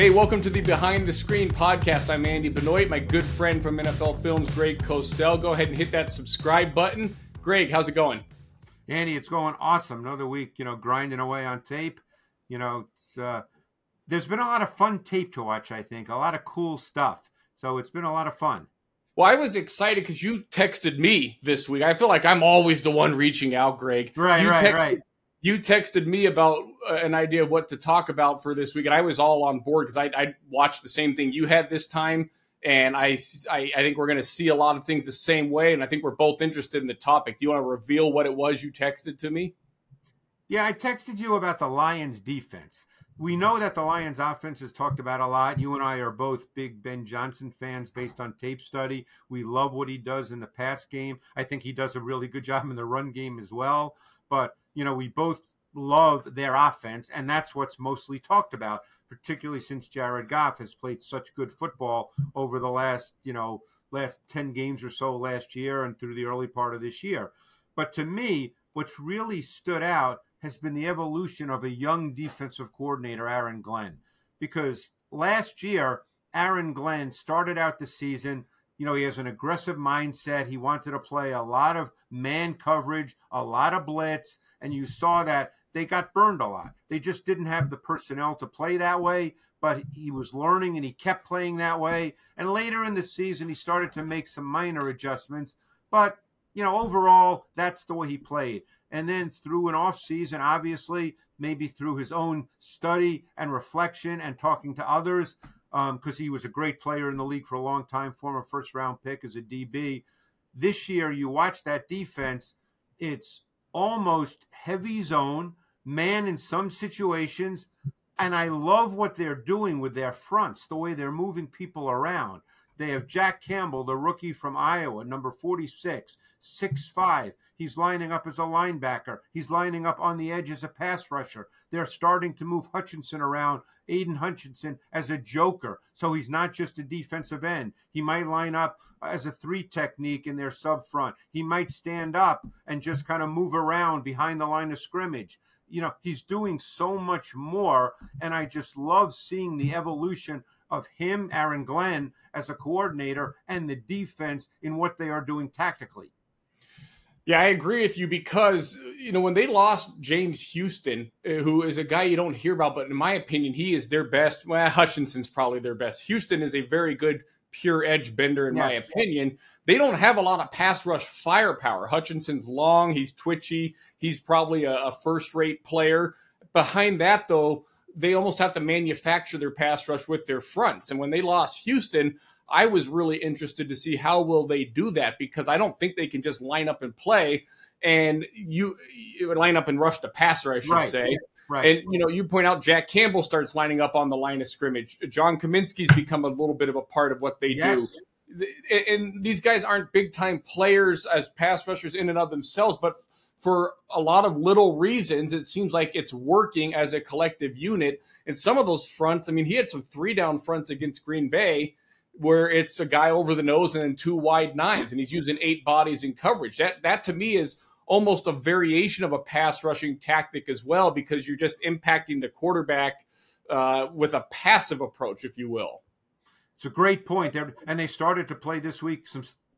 Hey, welcome to the Behind the Screen podcast. I'm Andy Benoit, my good friend from NFL Films, Greg Cosell. Go ahead and hit that subscribe button. Greg, how's it going? Andy, it's going awesome. Another week, grinding away on tape. There's been a lot of fun tape to watch, I think. A lot of cool stuff. So it's been a lot of fun. Well, I was excited because you texted me this week. I feel like I'm always the one reaching out, Greg. Right. You texted me about an idea of what to talk about for this week, and I was all on board because I watched the same thing you had this time, and I think we're going to see a lot of things the same way, and I think we're both interested in the topic. Do you want to reveal what it was you texted to me? Yeah, I texted you about the Lions defense. We know that the Lions offense is talked about a lot. You and I are both big Ben Johnson fans based on tape study. We love what he does in the pass game. I think he does a really good job in the run game as well, but we both love their offense, and that's what's mostly talked about, particularly since Jared Goff has played such good football over the last 10 games or so last year and through the early part of this year. But to me, what's really stood out has been the evolution of a young defensive coordinator, Aaron Glenn, because last year, Aaron Glenn started out the season. He has an aggressive mindset. He wanted to play a lot of man coverage, a lot of blitz, and you saw that they got burned a lot. They just didn't have the personnel to play that way, but he was learning and he kept playing that way. And later in the season, he started to make some minor adjustments. But, overall, that's the way he played. And then through an offseason, obviously, maybe through his own study and reflection and talking to others, because he was a great player in the league for a long time, former first-round pick as a DB. This year, you watch that defense, it's almost heavy zone, man in some situations, and I love what they're doing with their fronts, the way they're moving people around. They have Jack Campbell, the rookie from Iowa, number 46, 6'5". He's lining up as a linebacker. He's lining up on the edge as a pass rusher. They're starting to move Hutchinson around, Aidan Hutchinson, as a joker. So he's not just a defensive end. He might line up as a three technique in their sub front. He might stand up and just kind of move around behind the line of scrimmage. He's doing so much more, and I just love seeing the evolution of him, Aaron Glenn, as a coordinator, and the defense in what they are doing tactically. Yeah, I agree with you because, when they lost James Houston, who is a guy you don't hear about, but in my opinion, he is their best. Well, Hutchinson's probably their best. Houston is a very good pure edge bender in my opinion. They don't have a lot of pass rush firepower. Hutchinson's long, he's twitchy, he's probably a first-rate player. Behind that, though, they almost have to manufacture their pass rush with their fronts. And when they lost Houston, I was really interested to see how will they do that because I don't think they can just line up and play and you line up and rush the passer, I should say. Right. And, you point out Jack Campbell starts lining up on the line of scrimmage. John Kaminsky's become a little bit of a part of what they do. And these guys aren't big-time players as pass rushers in and of themselves, but for a lot of little reasons, it seems like it's working as a collective unit. And some of those fronts, he had some three-down fronts against Green Bay where it's a guy over the nose and then two wide nines, and he's using eight bodies in coverage. That to me is almost a variation of a pass-rushing tactic as well because you're just impacting the quarterback with a passive approach, if you will. It's a great point. And they started to play this week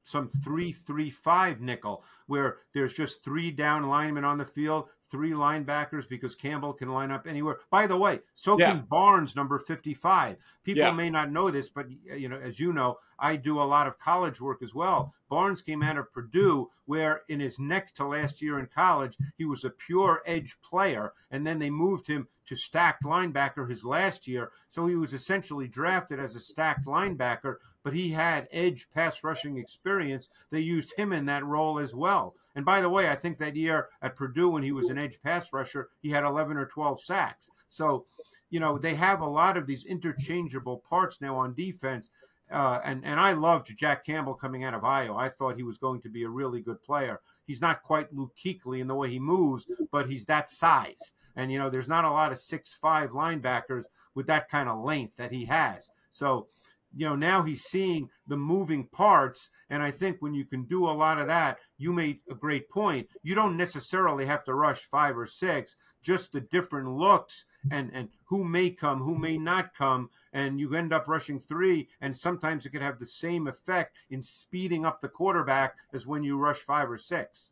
some 3-3-5 nickel, where there's just three down linemen on the field, three linebackers because Campbell can line up anywhere. By the way, Can Barnes, number 55. People may not know this, but as you know, I do a lot of college work as well. Barnes came out of Purdue, where in his next to last year in college, he was a pure edge player, and then they moved him to stacked linebacker his last year. So he was essentially drafted as a stacked linebacker, but he had edge pass rushing experience. They used him in that role as well. And by the way, I think that year at Purdue when he was an edge pass rusher, he had 11 or 12 sacks. So, they have a lot of these interchangeable parts now on defense. And I loved Jack Campbell coming out of Iowa. I thought he was going to be a really good player. He's not quite Luke Kuechly in the way he moves, but he's that size. And, there's not a lot of 6'5" linebackers with that kind of length that he has. So you know, now he's seeing the moving parts. And I think when you can do a lot of that, you made a great point. You don't necessarily have to rush 5 or 6, just the different looks and who may come, who may not come. And you end up rushing 3. And sometimes it could have the same effect in speeding up the quarterback as when you rush 5 or 6.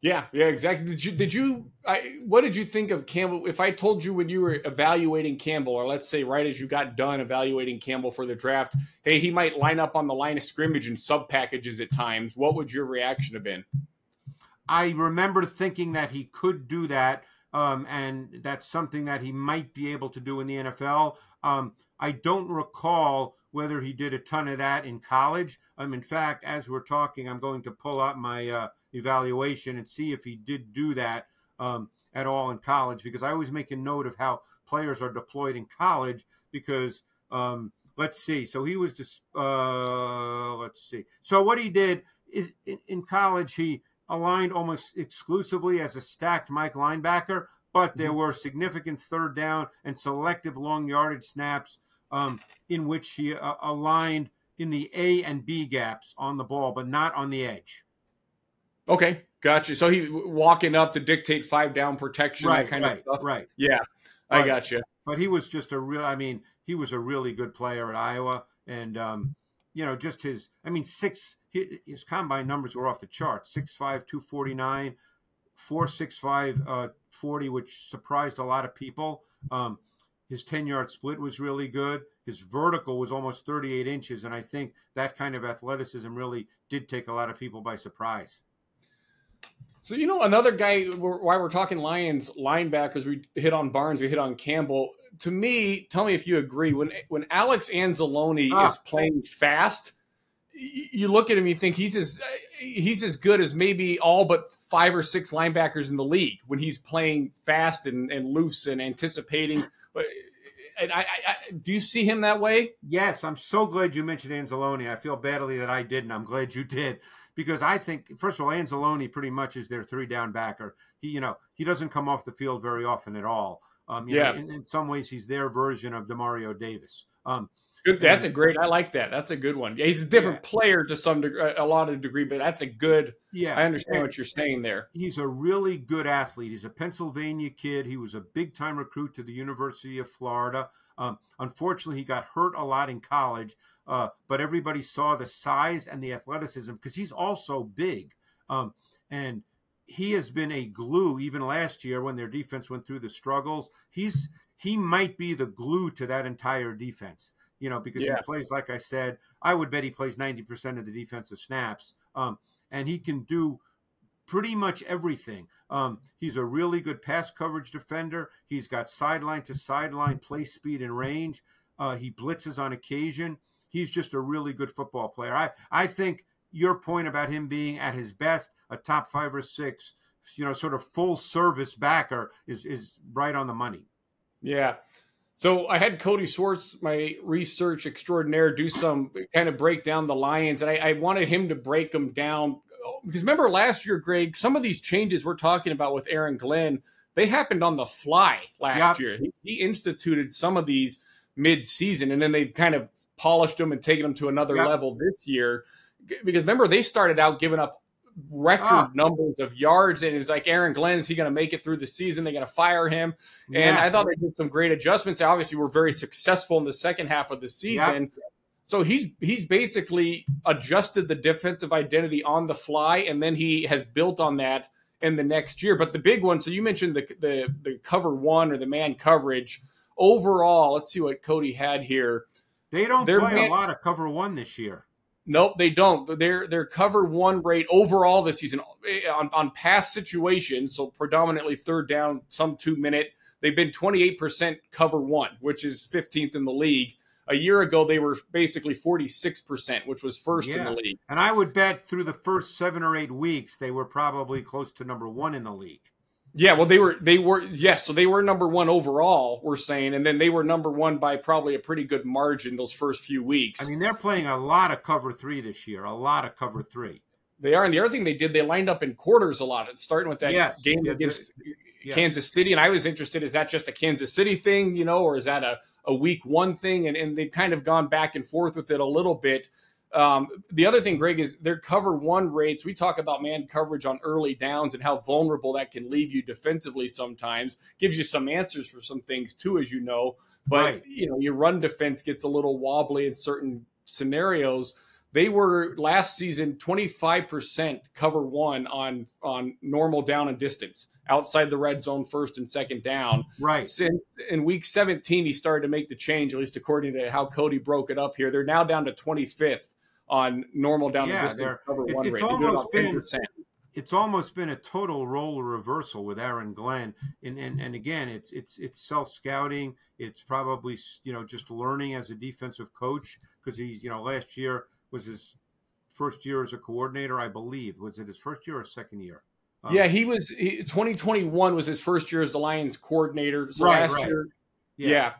Yeah, exactly. What did you think of Campbell? If I told you when you were evaluating Campbell, or let's say right as you got done evaluating Campbell for the draft, hey, he might line up on the line of scrimmage in sub packages at times, what would your reaction have been? I remember thinking that he could do that, and that's something that he might be able to do in the NFL. I don't recall whether he did a ton of that in college. In fact, as we're talking, I'm going to pull up my evaluation and see if he did do that at all in college, because I always make a note of how players are deployed in college, because let's see. So he was just, let's see. So what he did is in college, he aligned almost exclusively as a stacked Mike linebacker, but there were significant third down and selective long yardage snaps in which he aligned in the A and B gaps on the ball, but not on the edge. Okay, gotcha. So he walking up to dictate 5-down protection, right, that kind of stuff. Right. Yeah, I gotcha. But he was just he was a really good player at Iowa, and just his combine numbers were off the chart: 6'5", 249, 4.65, 40, which surprised a lot of people. His 10-yard split was really good. His vertical was almost 38 inches, and I think that kind of athleticism really did take a lot of people by surprise. So, another guy, why we're talking Lions linebackers, we hit on Barnes, we hit on Campbell. To me, tell me if you agree, when Alex Anzalone is playing fast, you look at him, you think he's as good as maybe all but 5 or 6 linebackers in the league when he's playing fast and loose and anticipating. And do you see him that way? Yes, I'm so glad you mentioned Anzalone. I feel badly that I didn't. I'm glad you did. Because I think, first of all, Anzalone pretty much is their 3-down backer. He, he doesn't come off the field very often at all. In some ways, he's their version of Demario Davis. Good. That's I like that. That's a good one. Yeah, he's a different player to some degree, a lot of degree, but that's a good. Yeah, I understand what you're saying there. He's a really good athlete. He's a Pennsylvania kid. He was a big time recruit to the University of Florida. Unfortunately, he got hurt a lot in college, but everybody saw the size and the athleticism because he's also big. And he has been a glue even last year when their defense went through the struggles. He might be the glue to that entire defense, because he plays, like I said, I would bet he plays 90% of the defensive snaps. And he can do pretty much everything. He's a really good pass coverage defender. He's got sideline to sideline play speed and range. He blitzes on occasion. He's just a really good football player. I think your point about him being at his best, a top 5 or 6, sort of full service backer is right on the money. Yeah. So I had Cody Swartz, my research extraordinaire, do some kind of break down the Lions, and I wanted him to break them down. Because remember last year, Greg, some of these changes we're talking about with Aaron Glenn, they happened on the fly last year. He instituted some of these mid-season, and then they've kind of polished them and taken them to another level this year. Because remember, they started out giving up record numbers of yards, and it's like Aaron Glenn, is he going to make it through the season? They're going to fire him. And I thought they did some great adjustments. They obviously were very successful in the second half of the season. Yeah. So he's basically adjusted the defensive identity on the fly, and then he has built on that in the next year. But the big one, so you mentioned the cover one or the man coverage. Overall, let's see what Cody had here. They don't play a lot of cover one this year. Nope, they don't. Their cover one rate overall this season on pass situations, so predominantly third down, some 2-minute, they've been 28% cover one, which is 15th in the league. A year ago, they were basically 46%, which was first in the league. And I would bet through the first 7 or 8 weeks, they were probably close to number 1 in the league. Yeah, well, so they were number 1 overall, we're saying, and then they were number 1 by probably a pretty good margin those first few weeks. I mean, they're playing a lot of cover 3 this year, a lot of cover 3. They are, and the other thing they did, they lined up in quarters a lot, starting with that game against yeah. Kansas City. And I was interested, is that just a Kansas City thing, you know, or is that a week one thing? And they've kind of gone back and forth with it a little bit. The other thing, Greg, is their cover one rates. We talk about man coverage on early downs and how vulnerable that can leave you defensively sometimes. Gives you some answers for some things, too, as you know. But, right. you know, your run defense gets a little wobbly in certain scenarios. They were last season 25% cover one on normal down and distance outside the red zone, first and second down. Right. Since in week 17, he started to make the change, at least according to how Cody broke it up here. They're now down to 25th on normal down and distance cover one rate. It's almost been a total role reversal with Aaron Glenn. And again, it's self-scouting. It's probably, you know, just learning as a defensive coach because he's, you know, last year was his first year as a coordinator, I believe. Was it his first year or second year? Yeah, he was 2021 was his first year as the Lions coordinator. So right, last year. Yeah.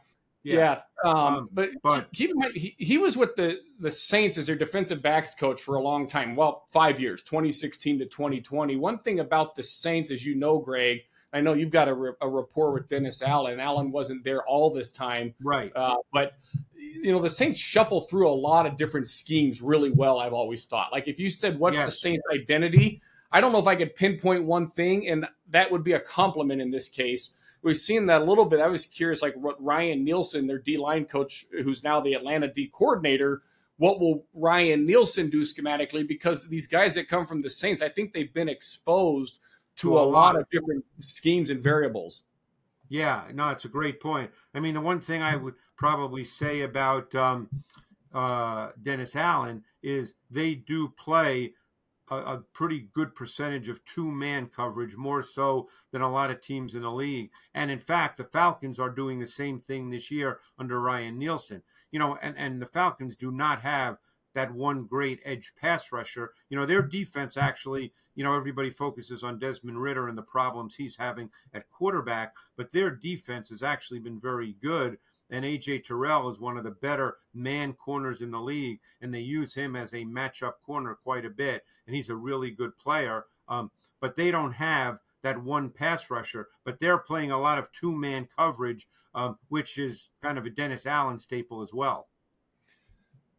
But keep in mind, he was with the Saints as their defensive backs coach for a long time. Well, 5 years, 2016 to 2020. One thing about the Saints, as you know, Greg, I know you've got a rapport with Dennis Allen. Allen wasn't there all this time. Right. But, you know, the Saints shuffle through a lot of different schemes really well, I've always thought. Like if you said, what's the Saints' identity? I don't know if I could pinpoint one thing, and that would be a compliment in this case. We've seen that a little bit. I was curious, like what Ryan Nielsen, their D-line coach, who's now the Atlanta D coordinator, what will Ryan Nielsen do schematically? Because these guys that come from the Saints, I think they've been exposed to a lot of different schemes and variables. Yeah, no, it's a great point. I mean, the one thing I would probably say about Dennis Allen is they do play a pretty good percentage of two-man coverage, more so than a lot of teams in the league. And, in fact, the Falcons are doing the same thing this year under Ryan Nielsen. You know, and the Falcons do not have that one great edge pass rusher. You know, their defense actually, you know, everybody focuses on Desmond Ridder and the problems he's having at quarterback, but their defense has actually been very good. And A.J. Terrell is one of the better man corners in the league, and they use him as a matchup corner quite a bit, and he's a really good player. But they don't have that one pass rusher, but they're playing a lot of two-man coverage, which is kind of a Dennis Allen staple as well.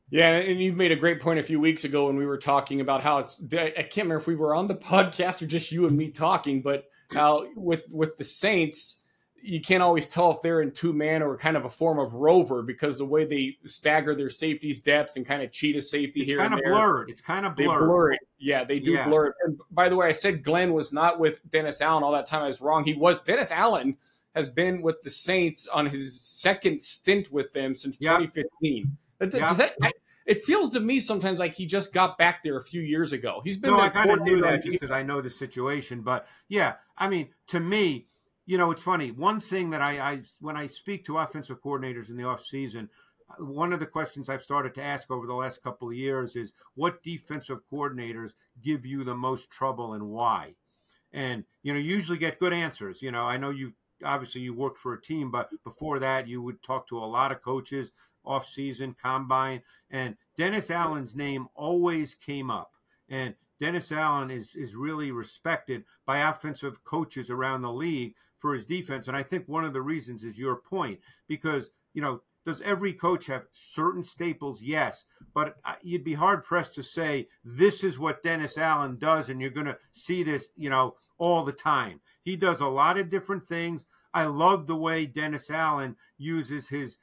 Yeah, and you've made a great point a few weeks ago when we were talking about how it's – I can't remember if we were on the podcast or just you and me talking, but how with the Saints – you can't always tell if they're in two-man or kind of a form of rover because the way they stagger their safeties' depths and kind of cheat a safety it's here and there. It's kind of blurred. They blur it. Yeah, they do blur it. And by the way, I said Glenn was not with Dennis Allen all that time. I was wrong. He was. Dennis Allen has been with the Saints on his second stint with them since 2015. It feels to me sometimes like he just got back there a few years ago. He's been I kind of knew that just because I know the situation. But, yeah, I mean, to me – you know, it's funny. One thing that I when I speak to offensive coordinators in the offseason, one of the questions I've started to ask over the last couple of years is what defensive coordinators give you the most trouble and why? And, you know, you usually get good answers. You know, I know you worked for a team, but before that you would talk to a lot of coaches, offseason, combine, and Dennis Allen's name always came up. And Dennis Allen is really respected by offensive coaches around the league for his defense. And I think one of the reasons is your point, because, you know, does every coach have certain staples? Yes. But you'd be hard pressed to say, this is what Dennis Allen does. And you're going to see this, you know, all the time. He does a lot of different things. I love the way Dennis Allen uses his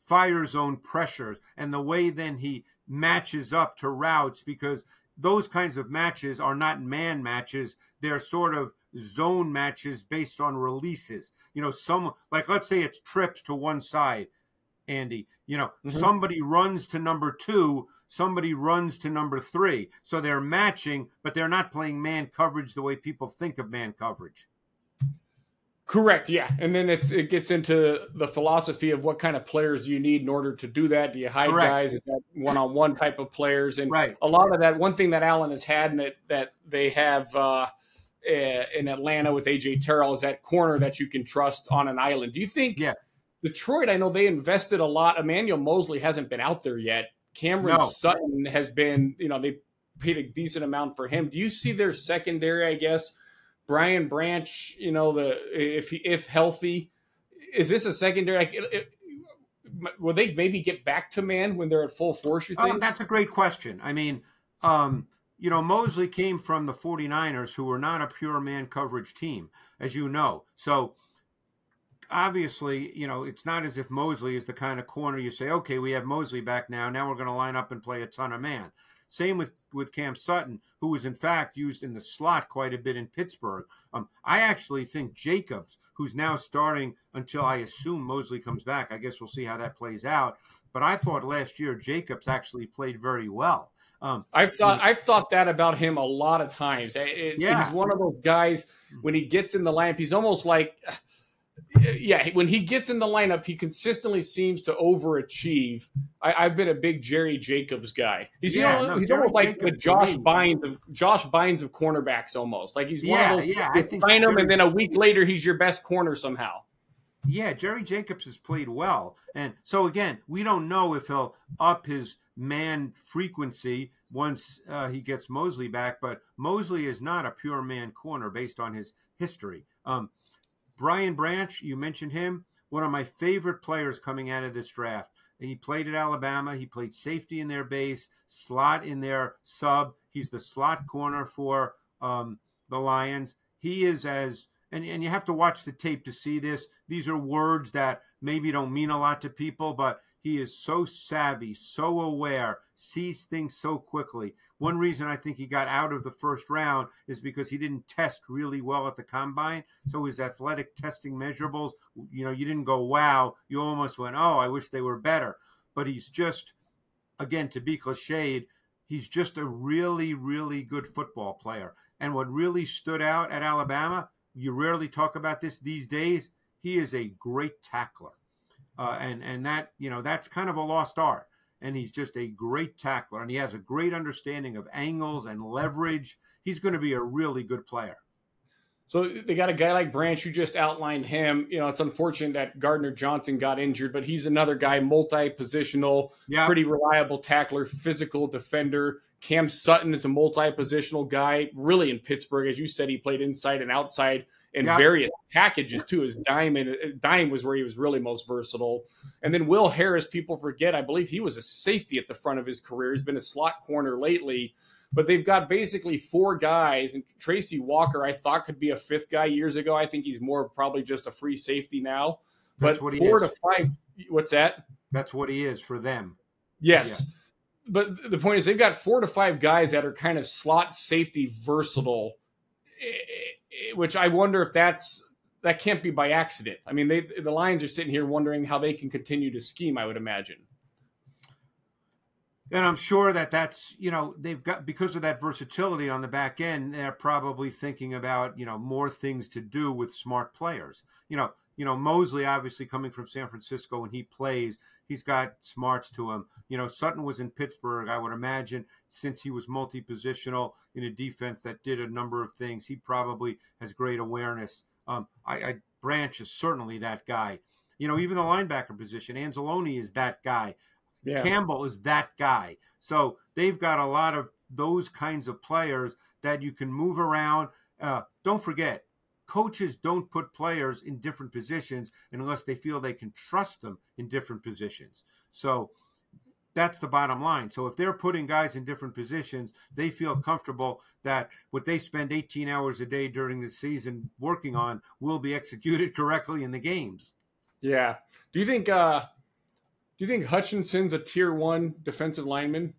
fire zone pressures and the way then he matches up to routes, because those kinds of matches are not man matches. They're sort of zone matches based on releases. You know, some, like, let's say it's trips to one side, Andy, you know, somebody runs to number 2, somebody runs to number 3. So they're matching, but they're not playing man coverage the way people think of man coverage. Correct. Yeah. And then it gets into the philosophy of what kind of players do you need in order to do that? Do you hide guys? Is that one-on-one type of players? And a lot of that, one thing that Allen has had and that they have in Atlanta with A.J. Terrell is that corner that you can trust on an island. Do you think Detroit, I know they invested a lot. Emmanuel Mosley hasn't been out there yet. Cameron Sutton has been, you know, they paid a decent amount for him. Do you see their secondary, I guess, Brian Branch, you know, if healthy, is this a secondary? Like, will they maybe get back to man when they're at full force, you think? That's a great question. I mean, you know, Mosley came from the 49ers, who were not a pure man coverage team, as you know. So obviously, you know, it's not as if Mosley is the kind of corner you say, okay, we have Mosley back now. Now we're going to line up and play a ton of man. Same with Cam Sutton, who was in fact used in the slot quite a bit in Pittsburgh. I actually think Jacobs, who's now starting until I assume Mosley comes back, I guess we'll see how that plays out. But I thought last year Jacobs actually played very well. I've thought that about him a lot of times. He's one of those guys when he gets in the lineup, he's almost like, when he gets in the lineup, he consistently seems to overachieve. I've been a big Jerry Jacobs guy. He's almost like the Josh Bynes of cornerbacks, almost like he's one of those. Yeah, I think sign him, and then a week later, he's your best corner somehow. Yeah, Jerry Jacobs has played well, and so again, we don't know if he'll up his man frequency once he gets Mosley back, but Mosley is not a pure man corner based on his history. Brian Branch, you mentioned him, one of my favorite players coming out of this draft. And he played at Alabama. He played safety in their base, slot in their sub. He's the slot corner for the Lions. He is and you have to watch the tape to see this. These are words that maybe don't mean a lot to people, but he is so savvy, so aware, sees things so quickly. One reason I think he got out of the first round is because he didn't test really well at the combine. So his athletic testing measurables, you know, you didn't go, wow. You almost went, oh, I wish they were better. But he's just, again, to be cliched, he's just a really, really good football player. And what really stood out at Alabama, you rarely talk about this these days, he is a great tackler. And that, you know, that's kind of a lost art, and he's just a great tackler, and he has a great understanding of angles and leverage. He's going to be a really good player. So they got a guy like Branch. You just outlined him. You know, it's unfortunate that Gardner Johnson got injured, but he's another guy, multi-positional, pretty reliable tackler, physical defender. Cam Sutton is a multi-positional guy, really in Pittsburgh. As you said, he played inside and outside in various packages too. His dime was where he was really most versatile. And then Will Harris, people forget, I believe he was a safety at the front of his career. He's been a slot corner lately, but they've got basically four guys. And Tracy Walker, I thought, could be a fifth guy years ago. I think he's more probably just a free safety now. But that's what four to five, what's that? That's what he is for them. Yes. Yeah. But the point is they've got 4 to 5 guys that are kind of slot safety versatile, which I wonder if that can't be by accident. I mean, the Lions are sitting here wondering how they can continue to scheme, I would imagine. And I'm sure that's, you know, they've got, because of that versatility on the back end, they're probably thinking about, you know, more things to do with smart players. You know, Mosley, obviously coming from San Francisco, when he plays, he's got smarts to him. You know, Sutton was in Pittsburgh, I would imagine, since he was multi-positional in a defense that did a number of things. He probably has great awareness. Branch is certainly that guy. You know, even the linebacker position, Anzalone is that guy. Yeah. Campbell is that guy. So they've got a lot of those kinds of players that you can move around. Don't forget, coaches don't put players in different positions unless they feel they can trust them in different positions. So that's the bottom line. So if they're putting guys in different positions, they feel comfortable that what they spend 18 hours a day during the season working on will be executed correctly in the games. Yeah. Do you think Hutchinson's a tier 1 defensive lineman?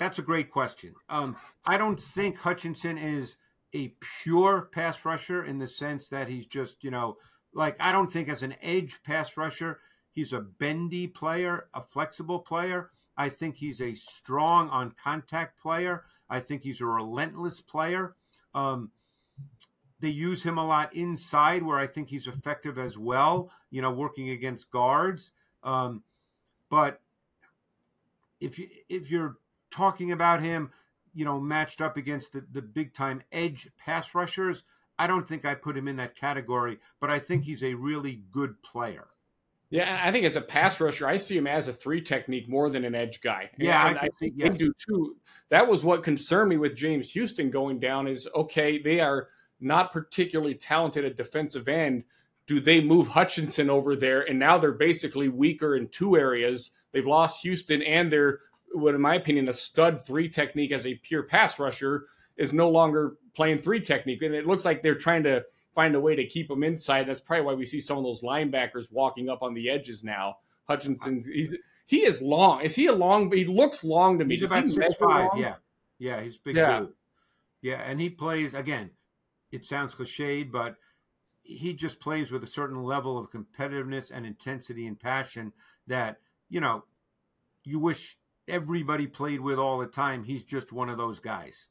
That's a great question. I don't think Hutchinson is a pure pass rusher in the sense that he's just, you know, like, I don't think as an edge pass rusher, he's a bendy player, a flexible player. I think he's a strong on contact player. I think he's a relentless player. They use him a lot inside, where I think he's effective as well, you know, working against guards. But if you're talking about him, you know, matched up against the big-time edge pass rushers, I don't think I put him in that category, but I think he's a really good player. Yeah, I think as a pass rusher, I see him as a three technique more than an edge guy. Yeah, and I do too. That was what concerned me with James Houston going down is, okay, they are not particularly talented at defensive end. Do they move Hutchinson over there? And now they're basically weaker in two areas. They've lost Houston, and they're, what in my opinion, a stud three technique as a pure pass rusher is no longer playing three technique. And it looks like they're trying to find a way to keep him inside. That's probably why we see some of those linebackers walking up on the edges now. Hutchinson's he is long. Is he a long? He looks long to me. He's about 6'5". Yeah, yeah, he's big. Yeah, dude. Yeah, and he plays again. It sounds cliched, but he just plays with a certain level of competitiveness and intensity and passion that you wish everybody played with all the time. He's just one of those guys.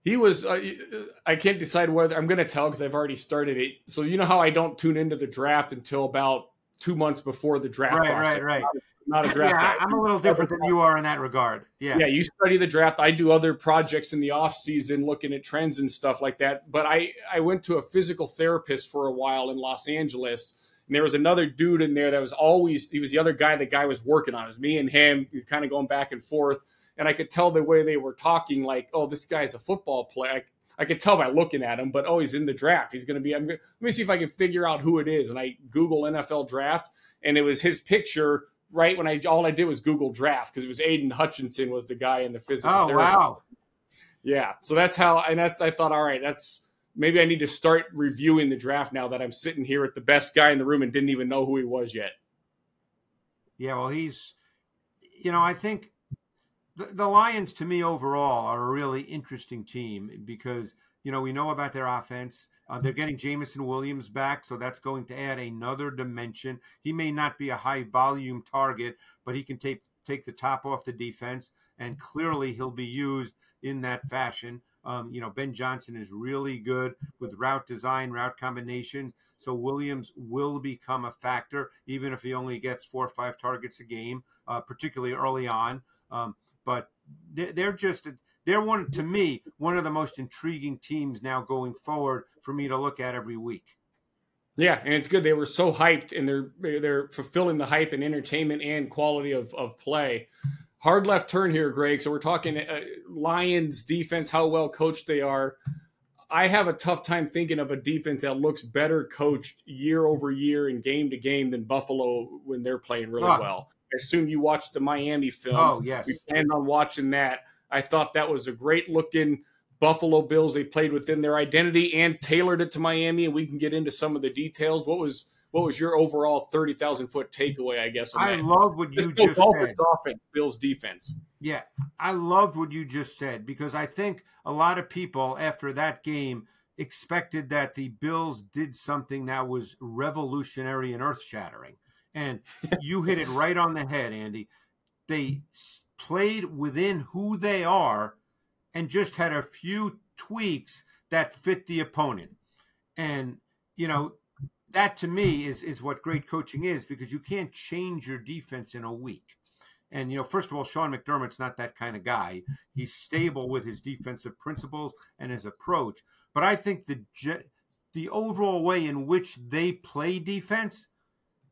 He was, I can't decide whether I'm going to tell because I've already started it. So you know how I don't tune into the draft until about 2 months before the draft. Right. Not a draft. Yeah, I'm a little different than you are in that regard. Yeah, you study the draft. I do other projects in the off season, looking at trends and stuff like that. But I went to a physical therapist for a while in Los Angeles, and there was another dude in there that was always, he was the other guy the guy was working on. It was me and him. He's kind of going back and forth. And I could tell the way they were talking, like, oh, this guy's a football player. I could tell by looking at him, but, oh, he's in the draft. He's going to be – let me see if I can figure out who it is. And I Google NFL draft, and it was his picture right when all I did was Google draft because it was Aidan Hutchinson was the guy in the physical therapy. Oh, wow. Yeah, so that's how – and that's, I thought, all right, that's – maybe I need to start reviewing the draft now that I'm sitting here at the best guy in the room and didn't even know who he was yet. Yeah, well, he's – I think – the Lions, to me, overall, are a really interesting team because, we know about their offense. They're getting Jamison Williams back, so that's going to add another dimension. He may not be a high-volume target, but he can take the top off the defense, and clearly he'll be used in that fashion. Ben Johnson is really good with route design, route combinations, so Williams will become a factor, even if he only gets 4 or 5 targets a game, particularly early on. But they're one, to me, one of the most intriguing teams now going forward for me to look at every week. Yeah, and it's good. They were so hyped, and they're fulfilling the hype in entertainment and quality of play. Hard left turn here, Greg. So we're talking Lions defense, how well coached they are. I have a tough time thinking of a defense that looks better coached year over year and game to game than Buffalo when they're playing really well. I assume you watched the Miami film. Oh, yes. We planned on watching that. I thought that was a great-looking Buffalo Bills. They played within their identity and tailored it to Miami, and we can get into some of the details. What was your overall 30,000-foot takeaway, I guess? I love what you just said. Offense, Bills defense. Yeah, I loved what you just said because I think a lot of people after that game expected that the Bills did something that was revolutionary and earth-shattering. And you hit it right on the head, Andy. They played within who they are and just had a few tweaks that fit the opponent. And, that to me is what great coaching is because you can't change your defense in a week. And, first of all, Sean McDermott's not that kind of guy. He's stable with his defensive principles and his approach. But I think the overall way in which they play defense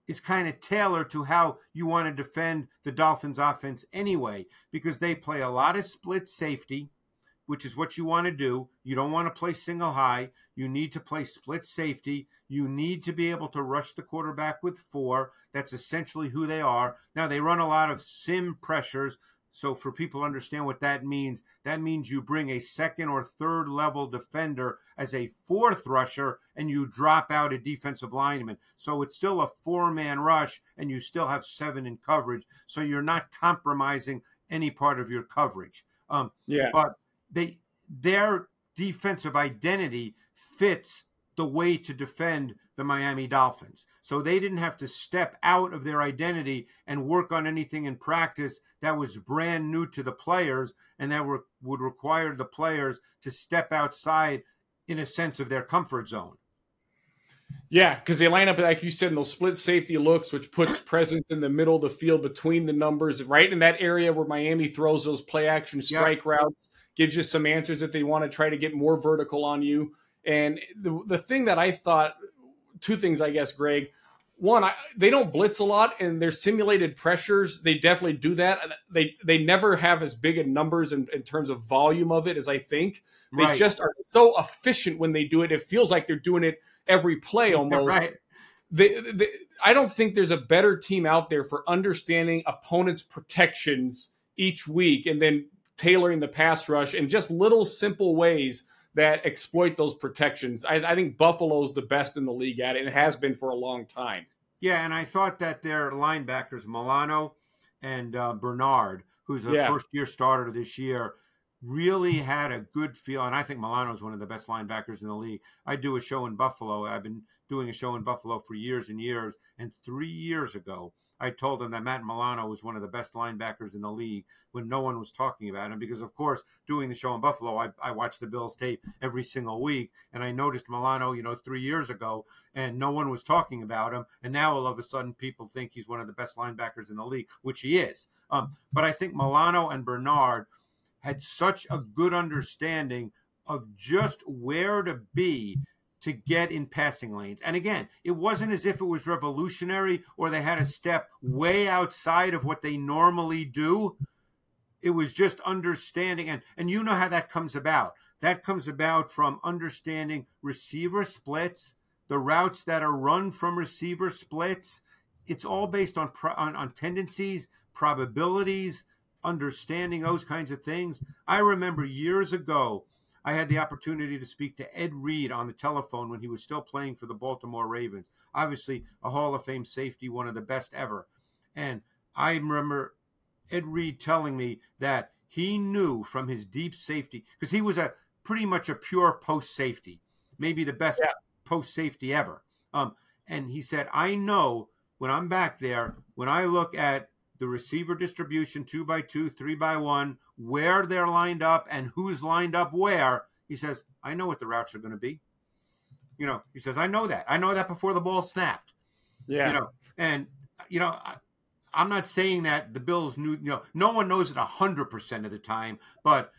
is kind of tailored to how you want to defend the Dolphins offense anyway, because they play a lot of split safety, which is what you want to do. You don't want to play single high. You need to play split safety. You need to be able to rush the quarterback with 4. That's essentially who they are. Now, they run a lot of sim pressures. So for people to understand what that means you bring a second or third level defender as a fourth rusher and you drop out a defensive lineman. So it's still a 4-man rush and you still have 7 in coverage. So you're not compromising any part of your coverage. But their defensive identity fits the way to defend the Miami Dolphins. So they didn't have to step out of their identity and work on anything in practice that was brand new to the players and that would require the players to step outside, in a sense, of their comfort zone. Yeah, because they line up, like you said, in those split safety looks, which puts presence in the middle of the field between the numbers, right in that area where Miami throws those play-action strike routes, gives you some answers if they want to try to get more vertical on you. And the thing that I thought, two things, I guess, Greg. one, they don't blitz a lot, and their simulated pressures, they definitely do that. They never have as big in numbers in terms of volume of it as I think. They right. just are so efficient when they do it. It feels like they're doing it every play almost. Right. They, I don't think there's a better team out there for understanding opponents' protections each week and then tailoring the pass rush in just little simple ways that exploit those protections. I think Buffalo's the best in the league at it, and has been for a long time. Yeah, and I thought that their linebackers, Milano and Bernard, who's a first-year starter this year, really had a good feel. And I think Milano's one of the best linebackers in the league. I do a show in Buffalo. I've been doing a show in Buffalo for years and years. And 3 years ago, I told them that Matt Milano was one of the best linebackers in the league when no one was talking about him. Because, of course, doing the show in Buffalo, I watched the Bills tape every single week. And I noticed Milano, 3 years ago, and no one was talking about him. And now all of a sudden people think he's one of the best linebackers in the league, which he is. But I think Milano and Bernard had such a good understanding of just where to be to get in passing lanes. And again, it wasn't as if it was revolutionary or they had a step way outside of what they normally do. It was just understanding. And you know how that comes about. That comes about from understanding receiver splits, the routes that are run from receiver splits. It's all based on tendencies, probabilities, understanding those kinds of things. I remember years ago, I had the opportunity to speak to Ed Reed on the telephone when he was still playing for the Baltimore Ravens. Obviously, a Hall of Fame safety, one of the best ever. And I remember Ed Reed telling me that he knew from his deep safety, because he was a pretty much a pure post safety, maybe the best post safety ever. And he said, I know when I'm back there, when I look at the receiver distribution, 2x2, 3x1, where they're lined up and who's lined up where, he says, I know what the routes are going to be. He says, I know that. I know that before the ball snapped. Yeah. I'm not saying that the Bills knew, no one knows it 100% of the time, but,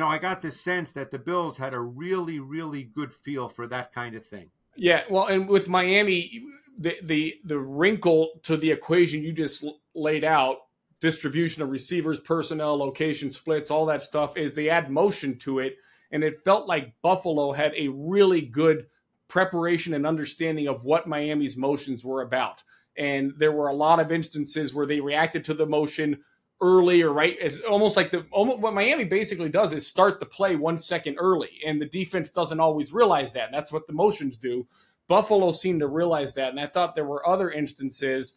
I got this sense that the Bills had a really, really good feel for that kind of thing. Yeah. Well, and with Miami, the wrinkle to the equation you just laid out, distribution of receivers, personnel, location, splits, all that stuff, is they add motion to it. And it felt like Buffalo had a really good preparation and understanding of what Miami's motions were about. And there were a lot of instances where they reacted to the motion earlier, right? It's almost like what Miami basically does is start the play 1 second early. And the defense doesn't always realize that. And that's what the motions do. Buffalo seemed to realize that. And I thought there were other instances,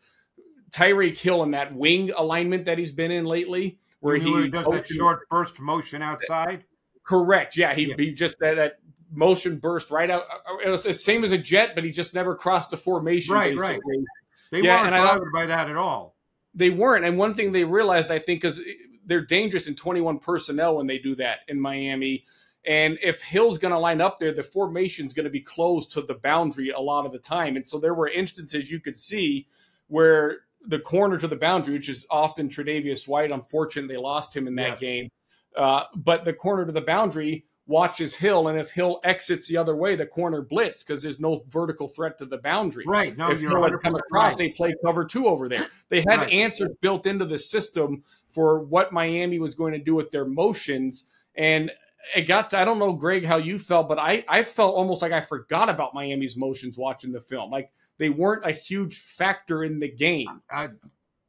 Tyreek Hill in that wing alignment that he's been in lately, where he does that short burst motion outside. Correct. Yeah. He just that motion burst right out. It was the same as a jet, but he just never crossed the formation. Right. Basically. Right. They weren't bothered by that at all. They weren't. And one thing they realized, I think, is they're dangerous in 21 personnel when they do that in Miami. And if Hill's going to line up there, the formation's going to be closed to the boundary a lot of the time. And so there were instances you could see where the corner to the boundary, which is often Tre'Davious White. Unfortunately, they lost him in that game. But the corner to the boundary watches Hill, and if Hill exits the other way, the corner blitz because there's no vertical threat to the boundary. Right. No, if you're 100% come across, they play cover two over there. They had answers built into the system for what Miami was going to do with their motions. And it got to, I don't know, Greg, how you felt, but I felt almost like I forgot about Miami's motions watching the film. Like, they weren't a huge factor in the game.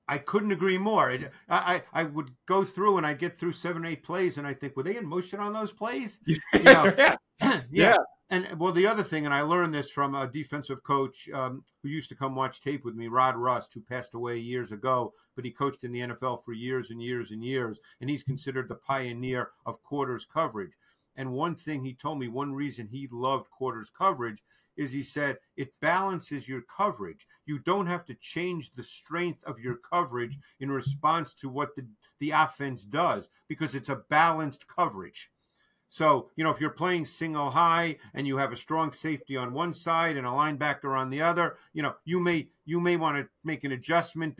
I couldn't agree more. I would go through and I'd get through 7 or 8 plays and I think, were they in motion on those plays? Yeah. And well, the other thing, and I learned this from a defensive coach who used to come watch tape with me, Rod Rust, who passed away years ago, but he coached in the NFL for years and years and years, and he's considered the pioneer of quarters coverage. And one thing he told me, one reason he loved quarters coverage is he said, it balances your coverage. You don't have to change the strength of your coverage in response to what the offense does because it's a balanced coverage. So, if you're playing single high and you have a strong safety on one side and a linebacker on the other, you may want to make an adjustment,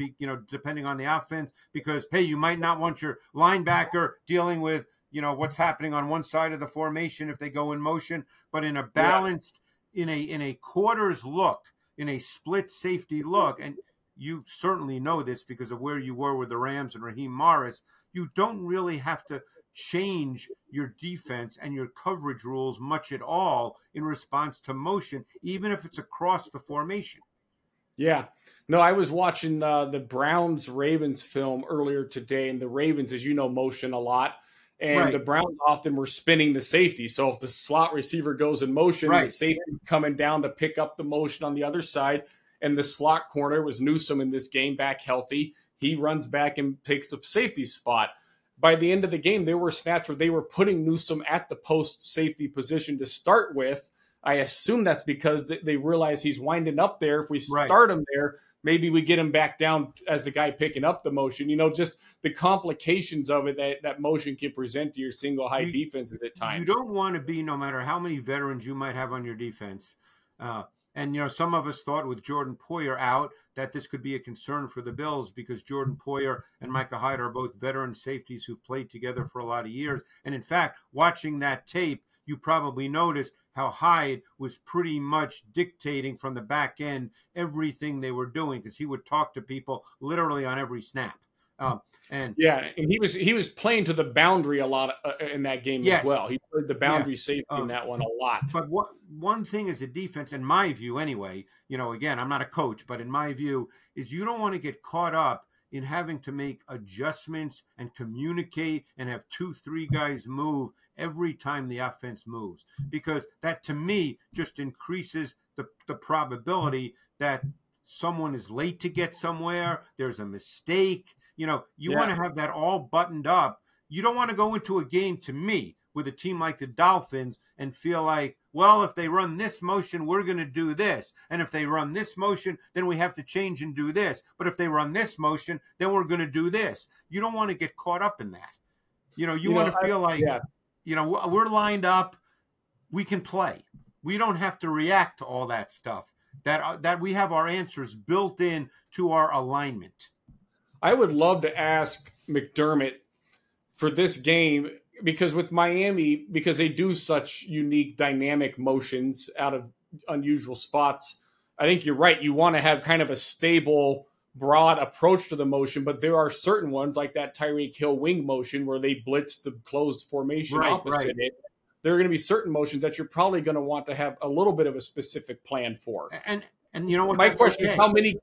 depending on the offense because, hey, you might not want your linebacker dealing with, what's happening on one side of the formation if they go in motion, but in a balanced, in a quarters look in a split safety look, and you certainly know this because of where you were with the Rams and Raheem Morris, you don't really have to change your defense and your coverage rules much at all in response to motion, even if it's across the formation. Yeah. No, I was watching the Browns-Ravens film earlier today, and the Ravens, as you know, motion a lot. And right. The Browns often were spinning the safety. So if the slot receiver goes in motion, right. The safety's coming down to pick up the motion on the other side. And the slot corner was Newsome in this game, back healthy. He runs back and takes the safety spot. By the end of the game, there were snaps where they were putting Newsome at the post safety position to start with. I assume that's because they realize he's winding up there. If we start him there, maybe we get him back down as the guy picking up the motion. You know, just the complications of it that motion can present to your single high defenses at times. You don't want to be, no matter how many veterans you might have on your defense. And, you know, some of us thought with Jordan Poyer out that this could be a concern for the Bills because Jordan Poyer and Micah Hyde are both veteran safeties who've played together for a lot of years. And, in fact, watching that tape, you probably noticed how Hyde was pretty much dictating from the back end everything they were doing because he would talk to people literally on every snap. And he was playing to the boundary a lot in that game as well. He played the boundary safety in that one a lot. But one thing as a defense, in my view anyway, you know, again, I'm not a coach, but in my view is you don't want to get caught up in having to make adjustments and communicate and have 2-3 guys move every time the offense moves, because that to me just increases the probability that someone is late to get somewhere. There's a mistake. You know, you want to have that all buttoned up. You don't want to go into a game, to me, with a team like the Dolphins and feel like, well, if they run this motion, we're going to do this. And if they run this motion, then we have to change and do this. But if they run this motion, then we're going to do this. You don't want to get caught up in that. You know, you want to feel like, you know, we're lined up. We can play. We don't have to react to all that stuff. That we have our answers built in to our alignment. I would love to ask McDermott for this game, because with Miami, because they do such unique dynamic motions out of unusual spots, I think you're right. You want to have kind of a stable, broad approach to the motion, but there are certain ones like that Tyreek Hill wing motion where they blitz the closed formation opposite it. There are going to be certain motions that you're probably going to want to have a little bit of a specific plan for. And you know what? My question is, how many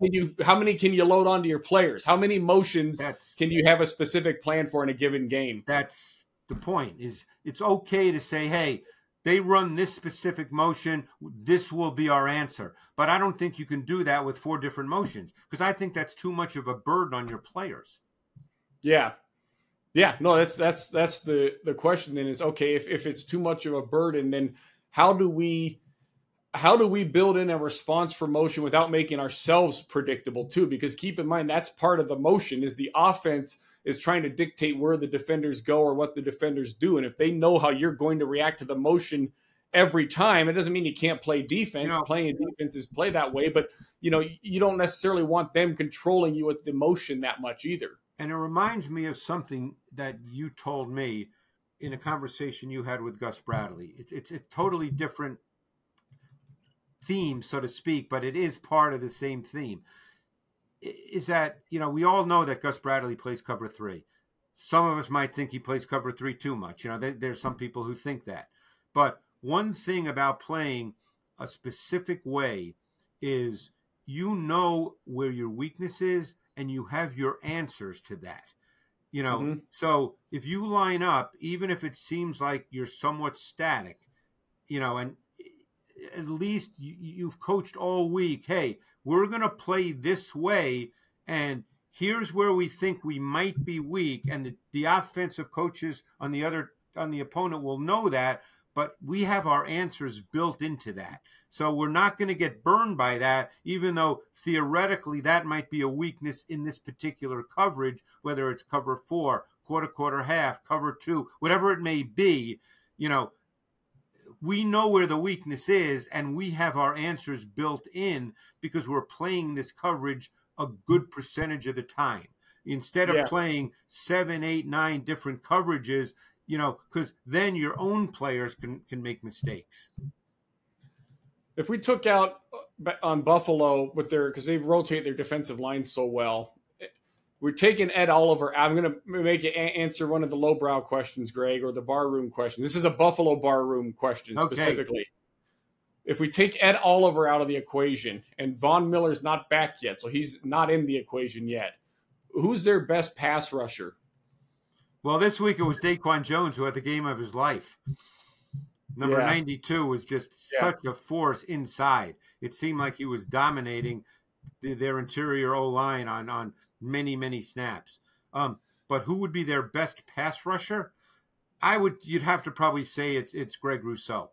can you load onto your players? How many motions can you have a specific plan for in a given game? That's the point. Is it's okay to say, hey, they run this specific motion, this will be our answer. But I don't think you can do that with 4 different motions, because I think that's too much of a burden on your players. Yeah. Yeah, no, that's the question then is, okay, if it's too much of a burden, then how do we build in a response for motion without making ourselves predictable too? Because keep in mind, that's part of the motion is the offense is trying to dictate where the defenders go or what the defenders do. And if they know how you're going to react to the motion every time, it doesn't mean you can't play defense. No. Playing defense is play that way, but you know, you don't necessarily want them controlling you with the motion that much either. And it reminds me of something that you told me in a conversation you had with Gus Bradley. It's a totally different theme, so to speak, but it is part of the same theme. Is that, you know, we all know that Gus Bradley plays cover 3. Some of us might think he plays cover 3 too much. You know, there's some people who think that. But one thing about playing a specific way is you know where your weakness is, and you have your answers to that, you know? Mm-hmm. So if you line up, even if it seems like you're somewhat static, you know, and at least you've coached all week, hey, we're going to play this way. And here's where we think we might be weak. And the offensive coaches on the opponent will know that, but we have our answers built into that. So we're not going to get burned by that, even though theoretically that might be a weakness in this particular coverage, whether it's cover 4, quarter, half, cover 2, whatever it may be. You know, we know where the weakness is, and we have our answers built in because we're playing this coverage a good percentage of the time. Instead of playing 7, 8, 9 different coverages, you know, because then your own players can make mistakes. if we took out on Buffalo with their, because they rotate their defensive line so well, we're taking Ed Oliver. I'm going to make you answer one of the lowbrow questions, Greg, or the barroom question. This is a Buffalo barroom question specifically. If we take Ed Oliver out of the equation, and Von Miller's not back yet, so he's not in the equation yet, who's their best pass rusher? Well, this week it was Daquan Jones, who had the game of his life. Number 92 was just such a force inside. It seemed like he was dominating their interior O-line on many, many snaps. But who would be their best pass rusher? You'd have to probably say it's Greg Rousseau.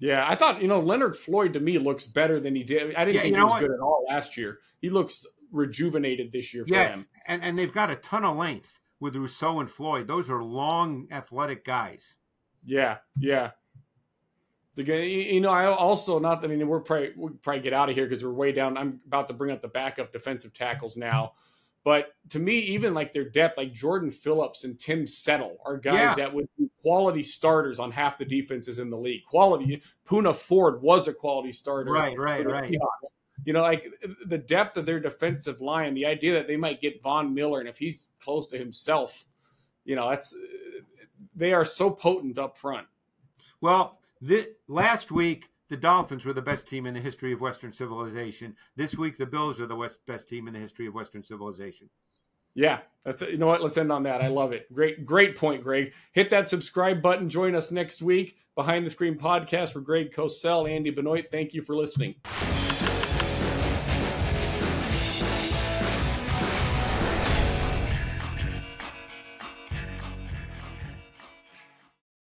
Yeah, I thought, Leonard Floyd to me looks better than he did. I didn't think he was good at all last year. He looks rejuvenated this year for him. Yes, and they've got a ton of length with Rousseau and Floyd. Those are long, athletic guys. Yeah. I also we'll probably get out of here because we're way down. I'm about to bring up the backup defensive tackles now. But to me, even like their depth, like Jordan Phillips and Tim Settle are guys that would be quality starters on half the defenses in the league. Quality. Puna Ford was a quality starter. Right. Seahawks. Like the depth of their defensive line, the idea that they might get Von Miller, and if he's close to himself, they are so potent up front. Well, last week, the Dolphins were the best team in the history of Western civilization. This week, the Bills are the best team in the history of Western civilization. Yeah. You know what? Let's end on that. I love it. Great point, Greg. Hit that subscribe button. Join us next week. Behind the Screen podcast for Greg Cosell, Andy Benoit. Thank you for listening.